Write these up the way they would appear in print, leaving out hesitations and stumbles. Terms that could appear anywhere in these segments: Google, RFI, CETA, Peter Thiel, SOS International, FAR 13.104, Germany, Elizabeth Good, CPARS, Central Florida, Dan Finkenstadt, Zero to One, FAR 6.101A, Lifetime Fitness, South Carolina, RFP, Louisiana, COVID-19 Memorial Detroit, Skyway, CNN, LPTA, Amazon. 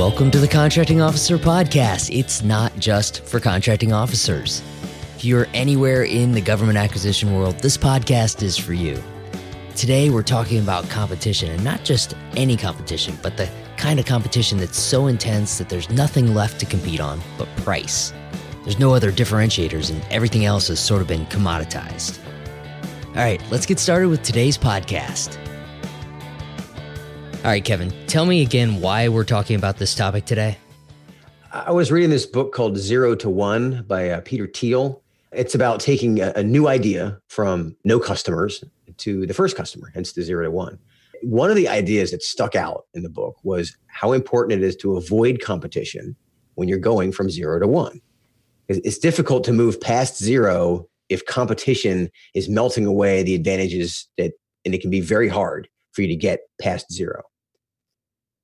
Welcome to the Contracting Officer Podcast. It's not just for contracting officers. If you're anywhere in the government acquisition world, this podcast is for you. Today, we're talking about competition, and not just any competition, but the kind of competition that's so intense that there's nothing left to compete on but price. There's no other differentiators, and everything else has sort of been commoditized. All right, let's get started with today's podcast. All right, Kevin, tell me again why we're talking about this topic today. I was reading this book called Zero to One by Peter Thiel. It's about taking a new idea from no customers to the first customer, hence the 0 to 1. One of the ideas that stuck out in the book was how important it is to avoid competition when you're going from 0 to 1. It's difficult to move past 0 if competition is melting away the advantages and it can be very hard for you to get past 0.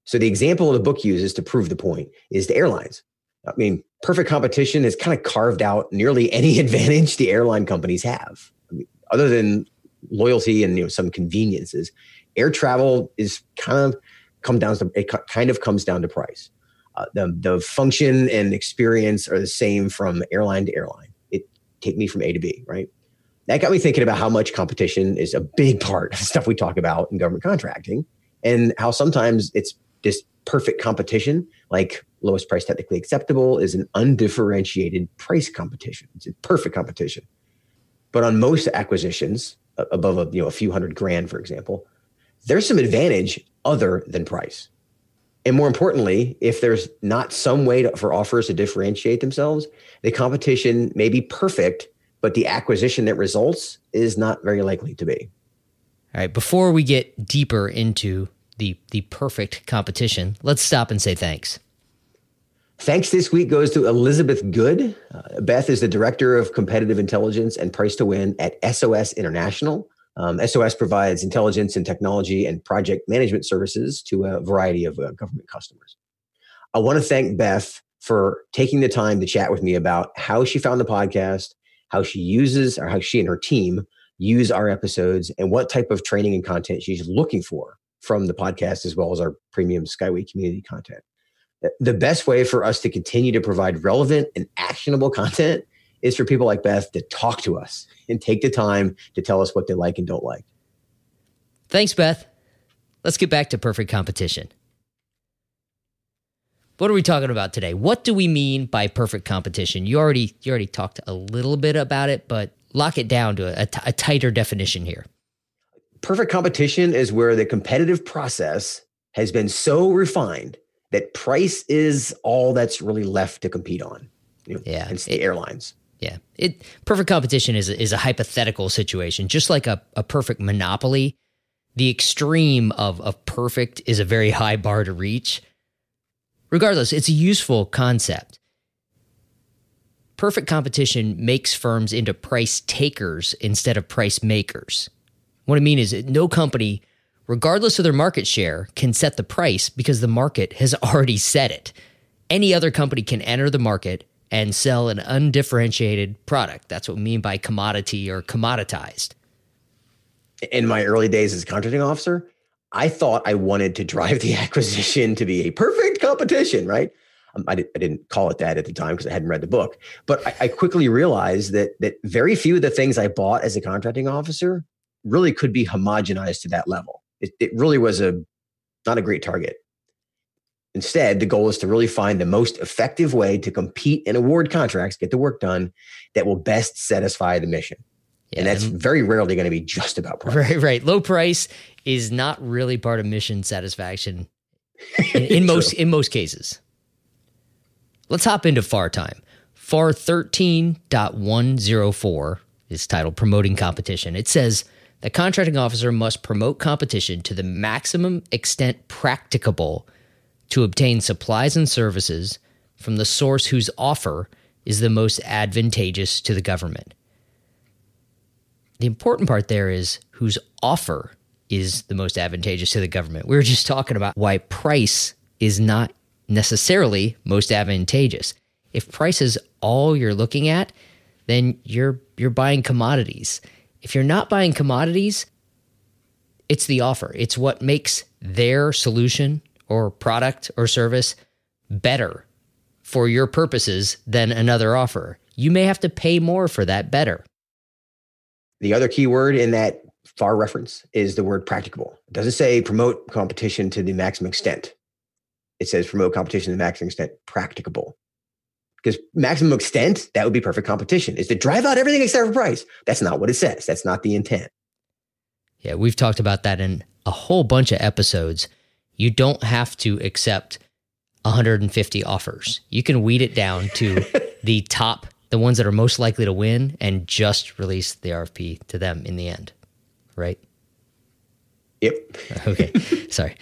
So the example the book uses to prove the point is the airlines. I mean, perfect competition has kind of carved out nearly any advantage the airline companies have. I mean, other than loyalty and some conveniences, air travel is kind of comes down to price. The function and experience are the same from airline to airline. It take me from A to B, right? That got me thinking about how much competition is a big part of the stuff we talk about in government contracting, and how sometimes it's this perfect competition, like lowest price technically acceptable, is an undifferentiated price competition. It's a perfect competition. But on most acquisitions, above a few $100,000, for example, there's some advantage other than price. And more importantly, if there's not some way for offers to differentiate themselves, the competition may be perfect, but the acquisition that results is not very likely to be. All right, before we get deeper into the perfect competition, let's stop and say thanks. Thanks this week goes to Elizabeth Good. Beth is the Director of Competitive Intelligence and Price to Win at SOS International. SOS provides intelligence and technology and project management services to a variety of government customers. I want to thank Beth for taking the time to chat with me about how she found the podcast, how she and her team use our episodes, and what type of training and content she's looking for from the podcast, as well as our premium Skyway community content. The best way for us to continue to provide relevant and actionable content is for people like Beth to talk to us and take the time to tell us what they like and don't like. Thanks, Beth. Let's get back to perfect competition. What are we talking about today? What do we mean by perfect competition? You already talked a little bit about it, but lock it down to a tighter definition here. Perfect competition is where the competitive process has been so refined that price is all that's really left to compete on. It's the airlines. Yeah, perfect competition is a hypothetical situation, just like a perfect monopoly. The extreme of perfect is a very high bar to reach. Regardless, it's a useful concept. Perfect competition makes firms into price takers instead of price makers. What I mean is that no company, regardless of their market share, can set the price because the market has already set it. Any other company can enter the market and sell an undifferentiated product. That's what we mean by commodity or commoditized. In my early days as a contracting officer, I thought I wanted to drive the acquisition to be a perfect competition, right? I didn't call it that at the time because I hadn't read the book, but I quickly realized that very few of the things I bought as a contracting officer really could be homogenized to that level. It really was not a great target. Instead, the goal is to really find the most effective way to compete and award contracts, get the work done that will best satisfy the mission. Yeah. And that's very rarely going to be just about price. Right. Low price is not really part of mission satisfaction in most cases. Let's hop into FAR time. FAR 13.104 is titled Promoting Competition. It says the contracting officer must promote competition to the maximum extent practicable to obtain supplies and services from the source whose offer is the most advantageous to the government. The important part there is whose offer is the most advantageous to the government. We were just talking about why price is not necessarily most advantageous. If price is all you're looking at, then you're buying commodities. If you're not buying commodities, it's the offer. It's what makes their solution or product or service better for your purposes than another offer. You may have to pay more for that better. The other key word in that FAR reference is the word practicable. It doesn't say promote competition to the maximum extent. It says promote competition to the maximum extent practicable. Because maximum extent, that would be perfect competition, is to drive out everything except for price. That's not what it says. That's not the intent. Yeah, we've talked about that in a whole bunch of episodes. You don't have to accept 150 offers. You can weed it down to the top, the ones that are most likely to win, and just release the RFP to them in the end, right? Yep. Okay, sorry.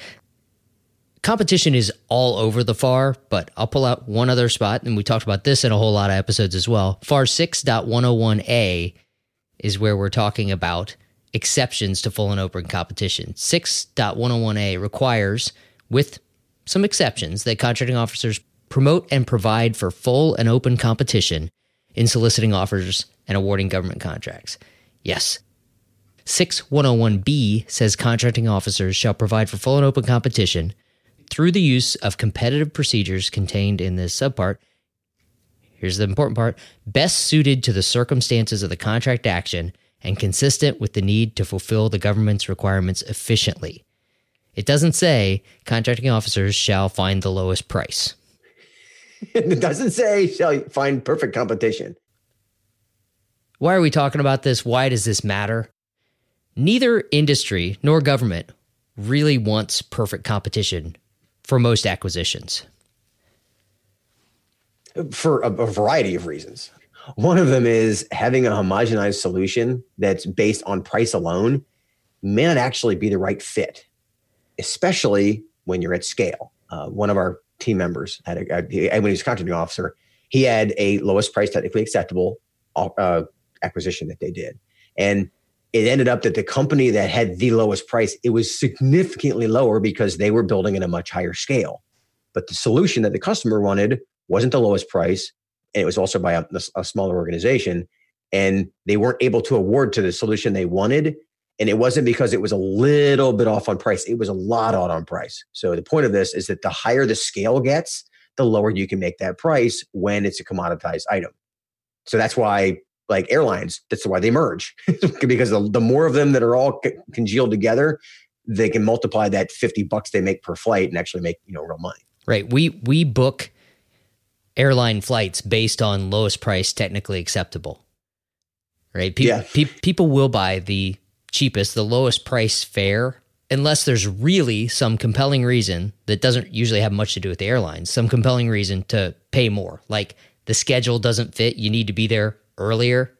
Competition is all over the FAR, but I'll pull out one other spot, and we talked about this in a whole lot of episodes as well. FAR 6.101A is where we're talking about exceptions to full and open competition. 6.101A requires, with some exceptions, that contracting officers promote and provide for full and open competition in soliciting offers and awarding government contracts. Yes. 6.101B says contracting officers shall provide for full and open competition through the use of competitive procedures contained in this subpart. Here's the important part: best suited to the circumstances of the contract action and consistent with the need to fulfill the government's requirements efficiently. It doesn't say contracting officers shall find the lowest price. It doesn't say shall find perfect competition. Why are we talking about this? Why does this matter? Neither industry nor government really wants perfect competition for most acquisitions. For a variety of reasons. One of them is having a homogenized solution that's based on price alone may not actually be the right fit, especially when you're at scale. One of our team members, when he was a contracting officer, he had a lowest price technically acceptable acquisition that they did. And it ended up that the company that had the lowest price, it was significantly lower because they were building at a much higher scale. But the solution that the customer wanted wasn't the lowest price, and it was also by a smaller organization, and they weren't able to award to the solution they wanted. And it wasn't because it was a little bit off on price. It was a lot off on price. So the point of this is that the higher the scale gets, the lower you can make that price when it's a commoditized item. So that's why, like airlines, that's why they merge. Because the more of them that are all congealed together, they can multiply that $50 they make per flight and actually make, real money. Right. We book airline flights based on lowest price technically acceptable. Right? People will buy the cheapest, the lowest price fare, unless there's really some compelling reason that doesn't usually have much to do with the airlines, some compelling reason to pay more. Like the schedule doesn't fit, you need to be there earlier,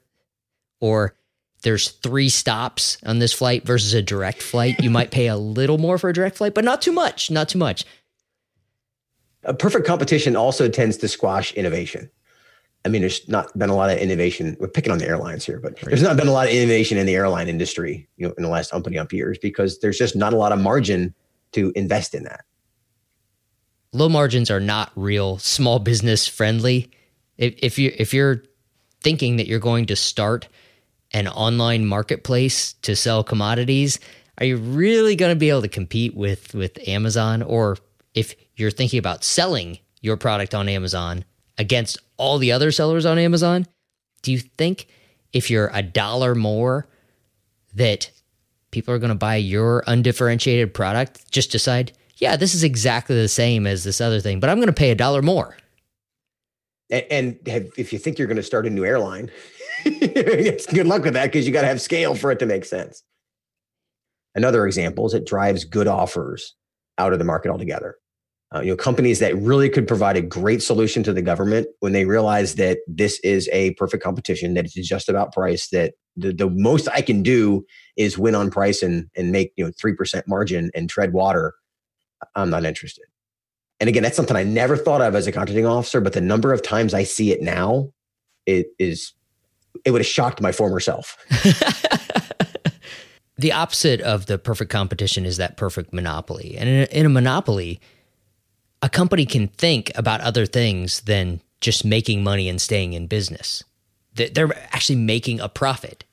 or there's 3 stops on this flight versus a direct flight. You might pay a little more for a direct flight, but not too much. A perfect competition also tends to squash innovation. I mean, there's not been a lot of innovation. We're picking on the airlines here, but there's not been a lot of innovation in the airline industry, in the last umpty-ump years, because there's just not a lot of margin to invest in that. Low margins are not real small business friendly. If you're thinking that you're going to start an online marketplace to sell commodities, are you really going to be able to compete with Amazon? Or if you're thinking about selling your product on Amazon against all the other sellers on Amazon, do you think if you're $1 more that people are going to buy your undifferentiated product? Just decide, yeah, this is exactly the same as this other thing, but I'm going to pay $1 more. And if you think you're going to start a new airline, it's good luck with that, because you got to have scale for it to make sense. Another example is it drives good offers out of the market altogether. Companies that really could provide a great solution to the government, when they realize that this is a perfect competition, that it's just about price, that the most I can do is win on price and make 3% margin and tread water, I'm not interested. And again, that's something I never thought of as a contracting officer, but the number of times I see it now, it would have shocked my former self. The opposite of the perfect competition is that perfect monopoly. And in a monopoly, a company can think about other things than just making money and staying in business. They're actually making a profit,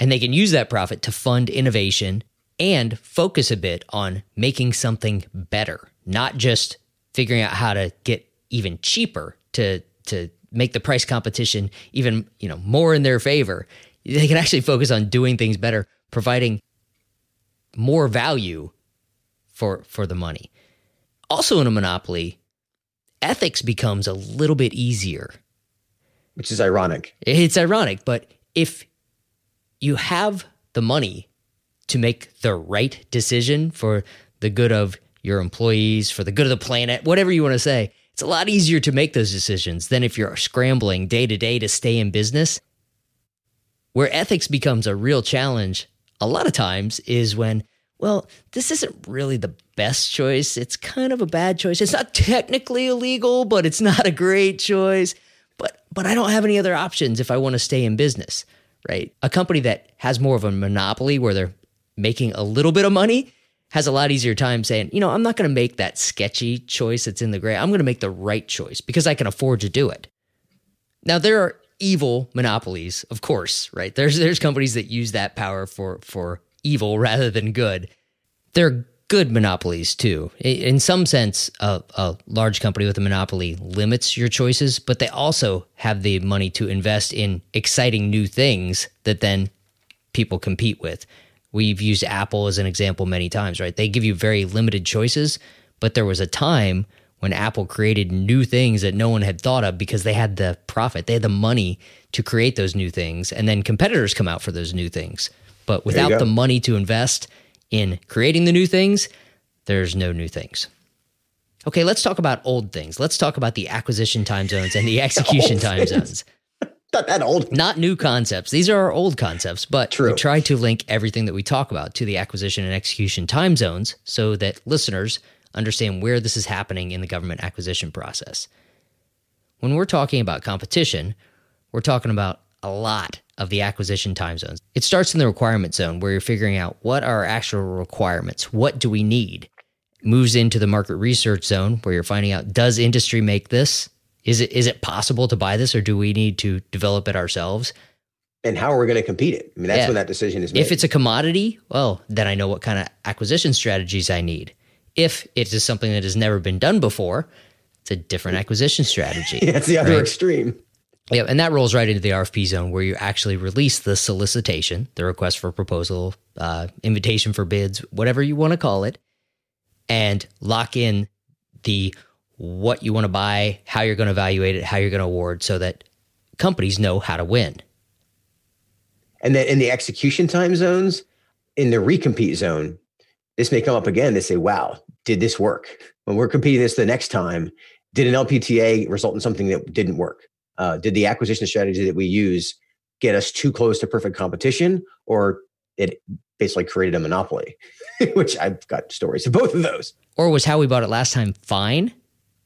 and they can use that profit to fund innovation and focus a bit on making something better, not just figuring out how to get even cheaper to make the price competition even, you know, more in their favor. They can actually focus on doing things better, providing more value for the money. Also in a monopoly, ethics becomes a little bit easier. Which is ironic. It's ironic, but if you have the money to make the right decision for the good of your employees, for the good of the planet, whatever you want to say, it's a lot easier to make those decisions than if you're scrambling day to day to stay in business. Where ethics becomes a real challenge a lot of times is when, well, this isn't really the best choice. It's kind of a bad choice. It's not technically illegal, but it's not a great choice. But I don't have any other options if I want to stay in business, right? A company that has more of a monopoly where they're making a little bit of money has a lot easier time saying, you know, I'm not going to make that sketchy choice that's in the gray. I'm going to make the right choice because I can afford to do it. Now, there are evil monopolies, of course, right? There's companies that use that power for evil rather than good. There are good monopolies too. In some sense, a large company with a monopoly limits your choices, but they also have the money to invest in exciting new things that then people compete with. We've used Apple as an example many times, right? They give you very limited choices, but there was a time when Apple created new things that no one had thought of because they had the profit, they had the money to create those new things, and then competitors come out for those new things. But without the money to invest in creating the new things, there's no new things. Okay, let's talk about old things. Let's talk about the acquisition time zones and the execution time zones. Not that old. Not new concepts. These are our old concepts, but we try to link everything that we talk about to the acquisition and execution time zones so that listeners understand where this is happening in the government acquisition process. When we're talking about competition, we're talking about a lot of the acquisition time zones. It starts in the requirement zone where you're figuring out what are our actual requirements, what do we need. It moves into the market research zone where you're finding out, does industry make this? Is it possible to buy this, or do we need to develop it ourselves? And how are we going to compete it? I mean, that's when that decision is made. If it's a commodity, well, then I know what kind of acquisition strategies I need. If it is something that has never been done before, it's a different acquisition strategy. That's the other extreme. Yeah, and that rolls right into the RFP zone where you actually release the solicitation, the request for proposal, invitation for bids, whatever you want to call it, and lock in the what you want to buy, how you're going to evaluate it, how you're going to award, so that companies know how to win. And then in the execution time zones, in the recompete zone, this may come up again. They say, wow, did this work? When we're competing this the next time, did an LPTA result in something that didn't work? Did the acquisition strategy that we use get us too close to perfect competition, or it basically created a monopoly, which I've got stories of both of those. Or was how we bought it last time fine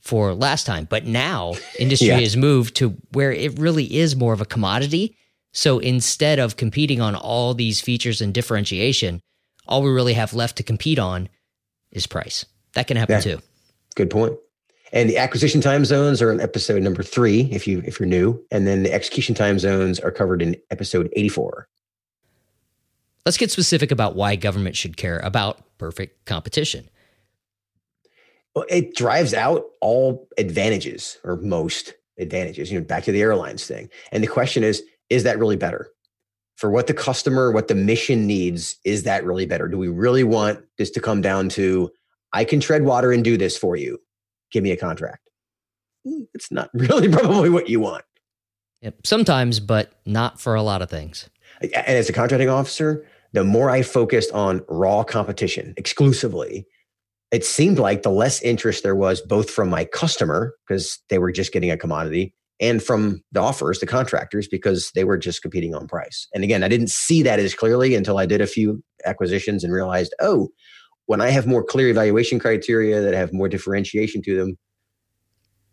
for last time, but now industry has moved to where it really is more of a commodity. So instead of competing on all these features and differentiation, all we really have left to compete on is price. That can happen too. Good point. And the acquisition time zones are in episode number 3, if you're new. And then the execution time zones are covered in episode 84. Let's get specific about why government should care about perfect competition. Well, it drives out all advantages, or most advantages, you know, back to the airlines thing. And the question is that really better? For what the customer, what the mission needs, is that really better? Do we really want this to come down to, I can tread water and do this for you. Give me a contract. It's not really probably what you want. Yep, sometimes, but not for a lot of things. And as a contracting officer, the more I focused on raw competition exclusively, it seemed like the less interest there was, both from my customer, because they were just getting a commodity, and from the offers, the contractors, because they were just competing on price. And again, I didn't see that as clearly until I did a few acquisitions and realized, oh, when I have more clear evaluation criteria that have more differentiation to them,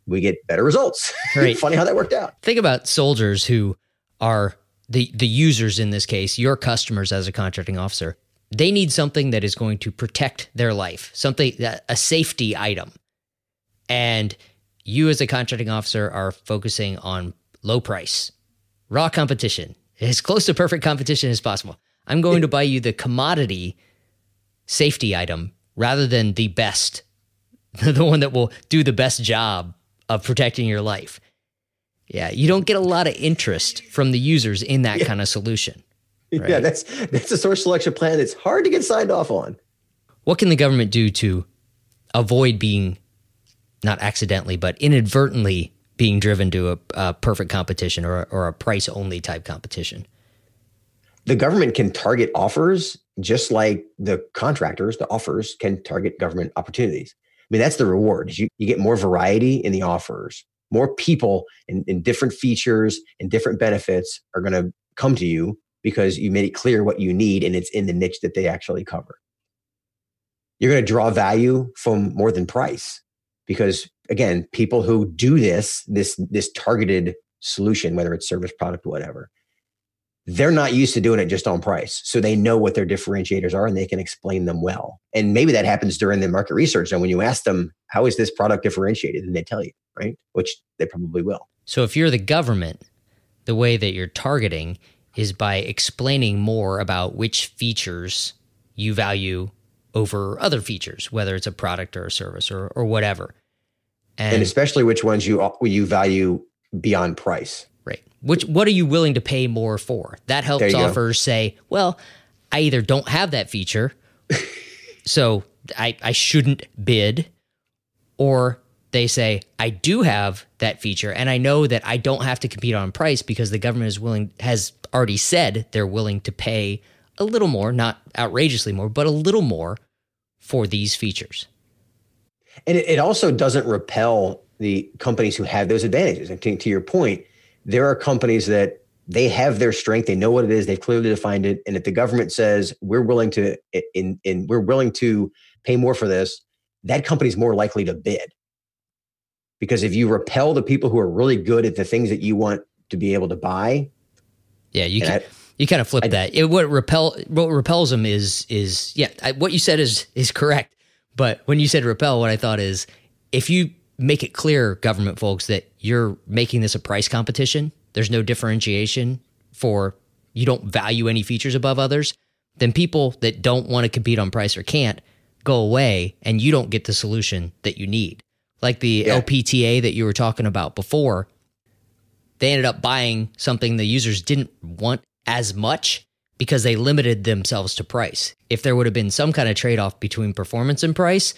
we get better results. Right. Funny how that worked out. Think about soldiers who are the users in this case, your customers as a contracting officer. They need something that is going to protect their life, something that a safety item. And you as a contracting officer are focusing on low price, raw competition, as close to perfect competition as possible. I'm going to buy you the commodity safety item rather than the best the one that will do the best job of protecting your life. Yeah, you don't get a lot of interest from the users in that kind of solution. Right? Yeah, that's a source selection plan that's hard to get signed off on. What can the government do to avoid being, not accidentally, but inadvertently being driven to a perfect competition or a price-only type competition? The government can target offers just like the contractors, the offers can target government opportunities. I mean, that's the reward. You get more variety in the offers. More people in different features and different benefits are going to come to you because you made it clear what you need and it's in the niche that they actually cover. You're going to draw value from more than price because, again, people who do this targeted solution, whether it's service, product, whatever, they're not used to doing it just on price. So they know what their differentiators are and they can explain them well. And maybe that happens during the market research. And when you ask them, how is this product differentiated? And they tell you, right? Which they probably will. So if you're the government, the way that you're targeting is by explaining more about which features you value over other features, whether it's a product or a service or whatever. And especially which ones you value beyond price. Right. What are you willing to pay more for? That helps offers say, well, I either don't have that feature, so I shouldn't bid, or they say, I do have that feature, and I know that I don't have to compete on price because the government has already said they're willing to pay a little more, not outrageously more, but a little more for these features. And it also doesn't repel the companies who have those advantages. And to your point, there are companies that they have their strength. They know what it is. They've clearly defined it. And if the government says we're willing to pay more for this, that company's more likely to bid. Because if you repel the people who are really good at the things that you want to be able to buy, yeah, you kind of flip that. What repels them is yeah. What you said is correct. But when you said repel, what I thought is if you make it clear, government folks, that you're making this a price competition, there's no differentiation for you don't value any features above others, then people that don't want to compete on price or can't go away and you don't get the solution that you need. Like the LPTA that you were talking about before, they ended up buying something the users didn't want as much because they limited themselves to price. If there would have been some kind of trade-off between performance and price,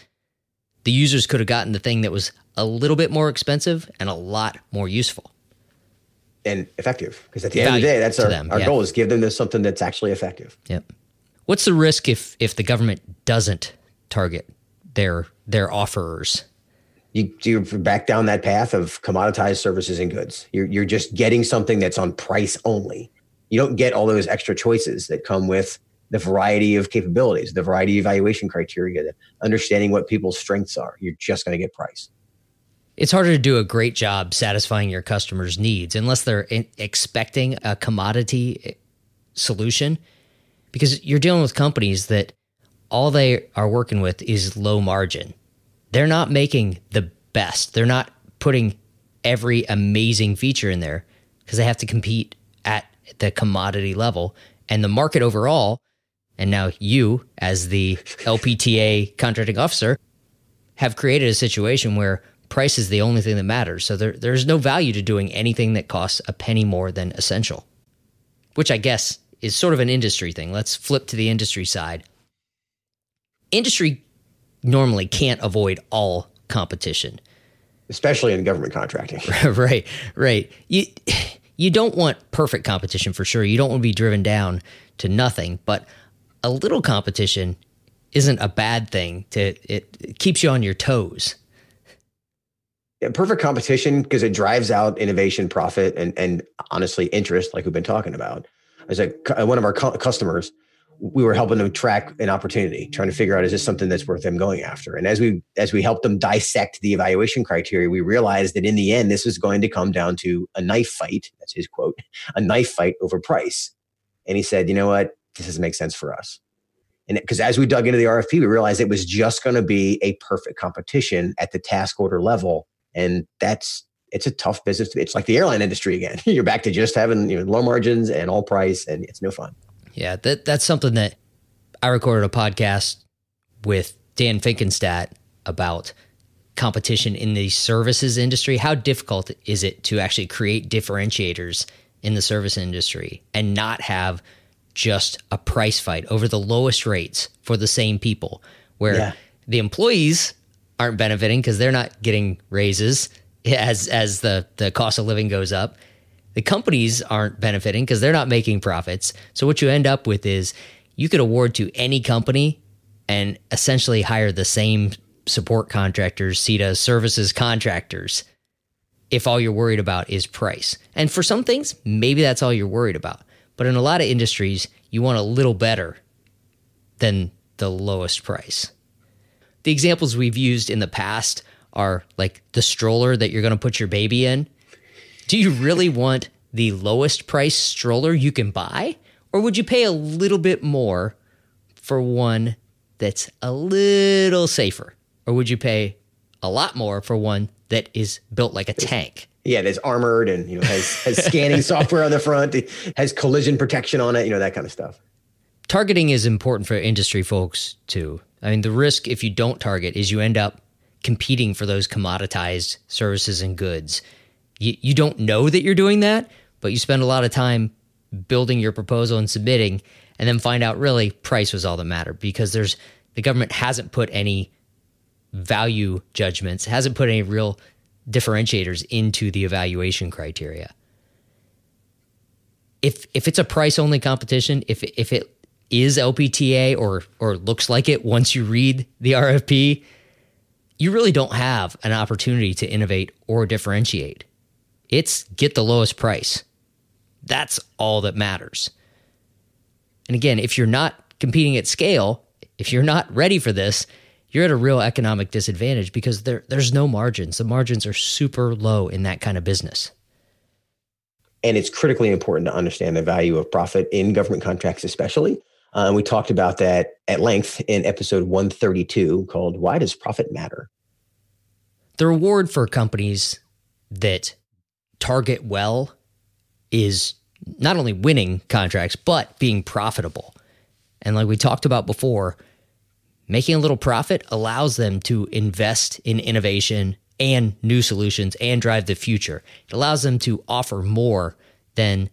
the users could have gotten the thing that was a little bit more expensive and a lot more useful. And effective. Because at the end of the day, that's our goal is give them something that's actually effective. Yep. What's the risk if the government doesn't target their offerers? You're back down that path of commoditized services and goods. You're just getting something that's on price only. You don't get all those extra choices that come with the variety of capabilities, the variety of evaluation criteria, the understanding what people's strengths are. You're just going to get price. It's harder to do a great job satisfying your customers' needs unless they're expecting a commodity solution, because you're dealing with companies that all they are working with is low margin. They're not making the best. They're not putting every amazing feature in there because they have to compete at the commodity level and the market overall. And now you, as the LPTA contracting officer, have created a situation where price is the only thing that matters. So there's no value to doing anything that costs a penny more than essential, which I guess is sort of an industry thing. Let's flip to the industry side. Industry normally can't avoid all competition. Especially in government contracting. Right. You don't want perfect competition for sure. You don't want to be driven down to nothing, but a little competition isn't a bad thing. It keeps you on your toes. Yeah, perfect competition because it drives out innovation, profit, and honestly interest, like we've been talking about. As one of our customers, we were helping them track an opportunity, trying to figure out, is this something that's worth them going after? And as we helped them dissect the evaluation criteria, we realized that in the end, this was going to come down to a knife fight. That's his quote, a knife fight over price. And he said, you know what? This doesn't make sense for us. And because as we dug into the RFP, we realized it was just going to be a perfect competition at the task order level. And it's a tough business. It's like the airline industry again. You're back to just having low margins and all price, and it's no fun. Yeah, that's something that I recorded a podcast with Dan Finkenstadt about competition in the services industry? How difficult is it to actually create differentiators in the service industry and not have just a price fight over the lowest rates for the same people, where the employees aren't benefiting because they're not getting raises as the cost of living goes up. The companies aren't benefiting because they're not making profits. So what you end up with is you could award to any company and essentially hire the same support contractors, CETA services contractors, if all you're worried about is price. And for some things, maybe that's all you're worried about. But in a lot of industries, you want a little better than the lowest price. The examples we've used in the past are like the stroller that you're going to put your baby in. Do you really want the lowest price stroller you can buy? Or would you pay a little bit more for one that's a little safer? Or would you pay a lot more for one that is built like a tank? Yeah, that's armored and has scanning software on the front, it has collision protection on it, that kind of stuff. Targeting is important for industry folks too. I mean, the risk if you don't target is you end up competing for those commoditized services and goods. You don't know that you're doing that, but you spend a lot of time building your proposal and submitting, and then find out really price was all that mattered because the government hasn't put any value judgments, hasn't put any real differentiators into the evaluation criteria. If it's a price-only competition, if it is LPTA or looks like it once you read the RFP, you really don't have an opportunity to innovate or differentiate. It's get the lowest price. That's all that matters. And again, if you're not competing at scale, if you're not ready for this, you're at a real economic disadvantage because there's no margins. The margins are super low in that kind of business. And it's critically important to understand the value of profit in government contracts especially. We talked about that at length in episode 132 called Why Does Profit Matter? The reward for companies that target well is not only winning contracts, but being profitable. And like we talked about before, making a little profit allows them to invest in innovation and new solutions and drive the future. It allows them to offer more than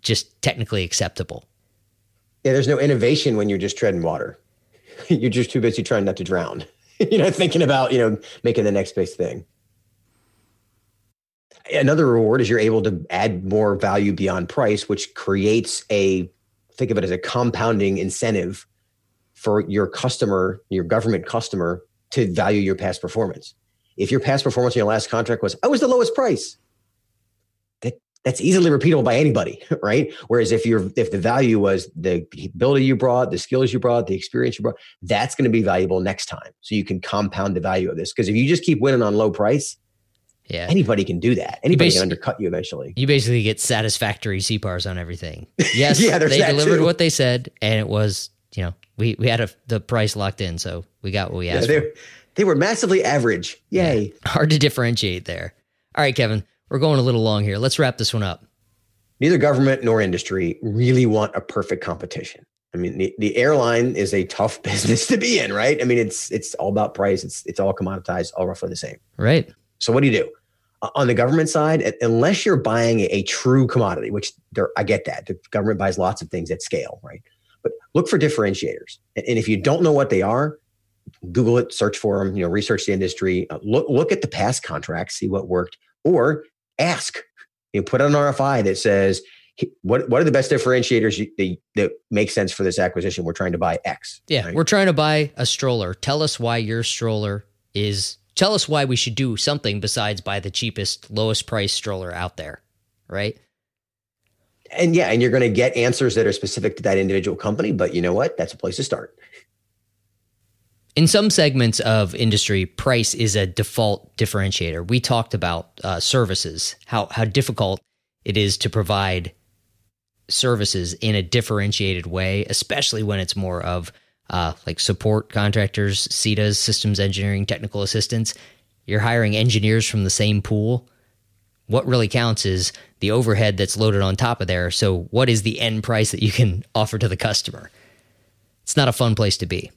just technically acceptable. Yeah, there's no innovation when you're just treading water. You're just too busy trying not to drown. Thinking about, making the next best thing. Another reward is you're able to add more value beyond price, which creates think of it as a compounding incentive for your customer, your government customer, to value your past performance. If your past performance in your last contract was, I was the lowest price, that's easily repeatable by anybody, right? Whereas if the value was the ability you brought, the skills you brought, the experience you brought, that's going to be valuable next time. So you can compound the value of this. Because if you just keep winning on low price, anybody can do that. Anybody can undercut you eventually. You basically get satisfactory CPARS on everything. Yes, they delivered what they said, and it was, we had the price locked in, so we got what we asked for. They were massively average. Yay. Yeah. Hard to differentiate there. All right, Kevin, we're going a little long here. Let's wrap this one up. Neither government nor industry really want a perfect competition. I mean, the airline is a tough business to be in, right? I mean, it's all about price. It's all commoditized, all roughly the same. Right. So what do you do? On the government side, unless you're buying a true commodity, which I get that. The government buys lots of things at scale, right? But look for differentiators. And if you don't know what they are, Google it, search for them, research the industry, look at the past contracts, see what worked, or ask. Put out an RFI that says, what are the best differentiators that make sense for this acquisition? We're trying to buy X. Yeah, right? We're trying to buy a stroller. Tell us why your stroller is... Tell us why we should do something besides buy the cheapest, lowest price stroller out there, right? And and you're going to get answers that are specific to that individual company, but you know what? That's a place to start. In some segments of industry, price is a default differentiator. We talked about services, how difficult it is to provide services in a differentiated way, especially when it's more of like support contractors, CETAs, systems engineering, technical assistance. You're hiring engineers from the same pool. What really counts is the overhead that's loaded on top of there. So what is the end price that you can offer to the customer? It's not a fun place to be.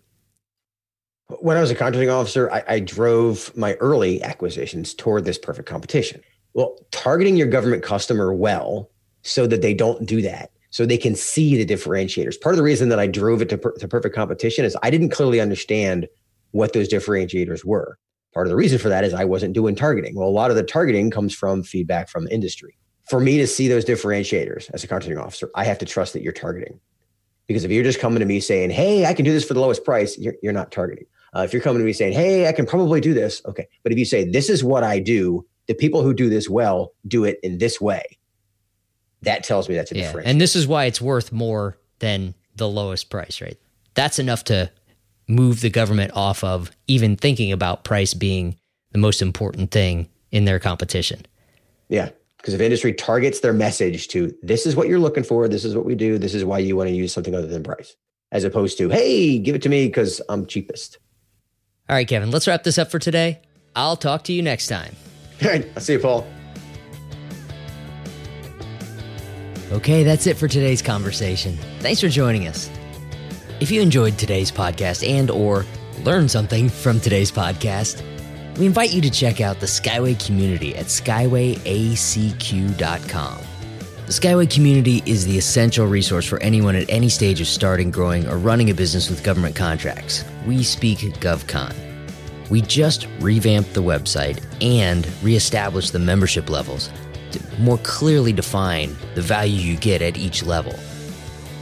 When I was a contracting officer, I drove my early acquisitions toward this perfect competition. Well, targeting your government customer well so that they don't do that, so they can see the differentiators. Part of the reason that I drove it to perfect competition is I didn't clearly understand what those differentiators were. Part of the reason for that is I wasn't doing targeting. Well, a lot of the targeting comes from feedback from the industry. For me to see those differentiators as a contracting officer, I have to trust that you're targeting. Because if you're just coming to me saying, hey, I can do this for the lowest price, you're not targeting. If you're coming to me saying, hey, I can probably do this, okay. But if you say, this is what I do, the people who do this well do it in this way, that tells me that's a differentiator. And this is why it's worth more than the lowest price, right? That's enough to move the government off of even thinking about price being the most important thing in their competition. Yeah. Because if industry targets their message to, this is what you're looking for, this is what we do, this is why you want to use something other than price, as opposed to, hey, give it to me because I'm cheapest. All right, Kevin, let's wrap this up for today. I'll talk to you next time. All right, I'll see you, Paul. Okay, that's it for today's conversation. Thanks for joining us. If you enjoyed today's podcast and or learned something from today's podcast, we invite you to check out the Skyway community at skywayacq.com. The Skyway community is the essential resource for anyone at any stage of starting, growing, or running a business with government contracts. We speak GovCon. We just revamped the website and reestablished the membership levels to more clearly define the value you get at each level.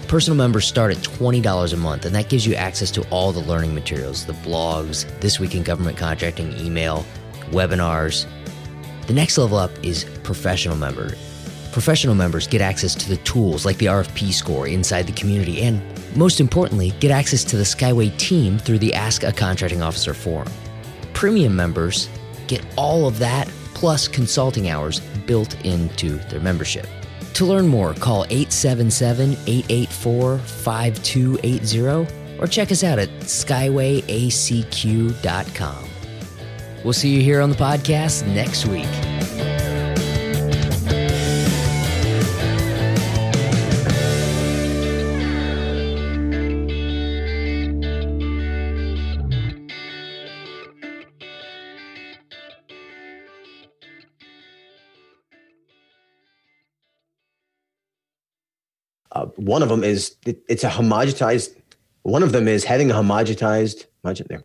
Personal members start at $20 a month, and that gives you access to all the learning materials, the blogs, This Week in Government Contracting email, webinars. The next level up is professional member. Professional members get access to the tools like the RFP score inside the community, and most importantly, get access to the Skyway team through the Ask a Contracting Officer forum. Premium members get all of that plus consulting hours built into their membership. To learn more, call 877-884-5280 or check us out at skywayacq.com. We'll see you here on the podcast next week. One of them is having a homogenized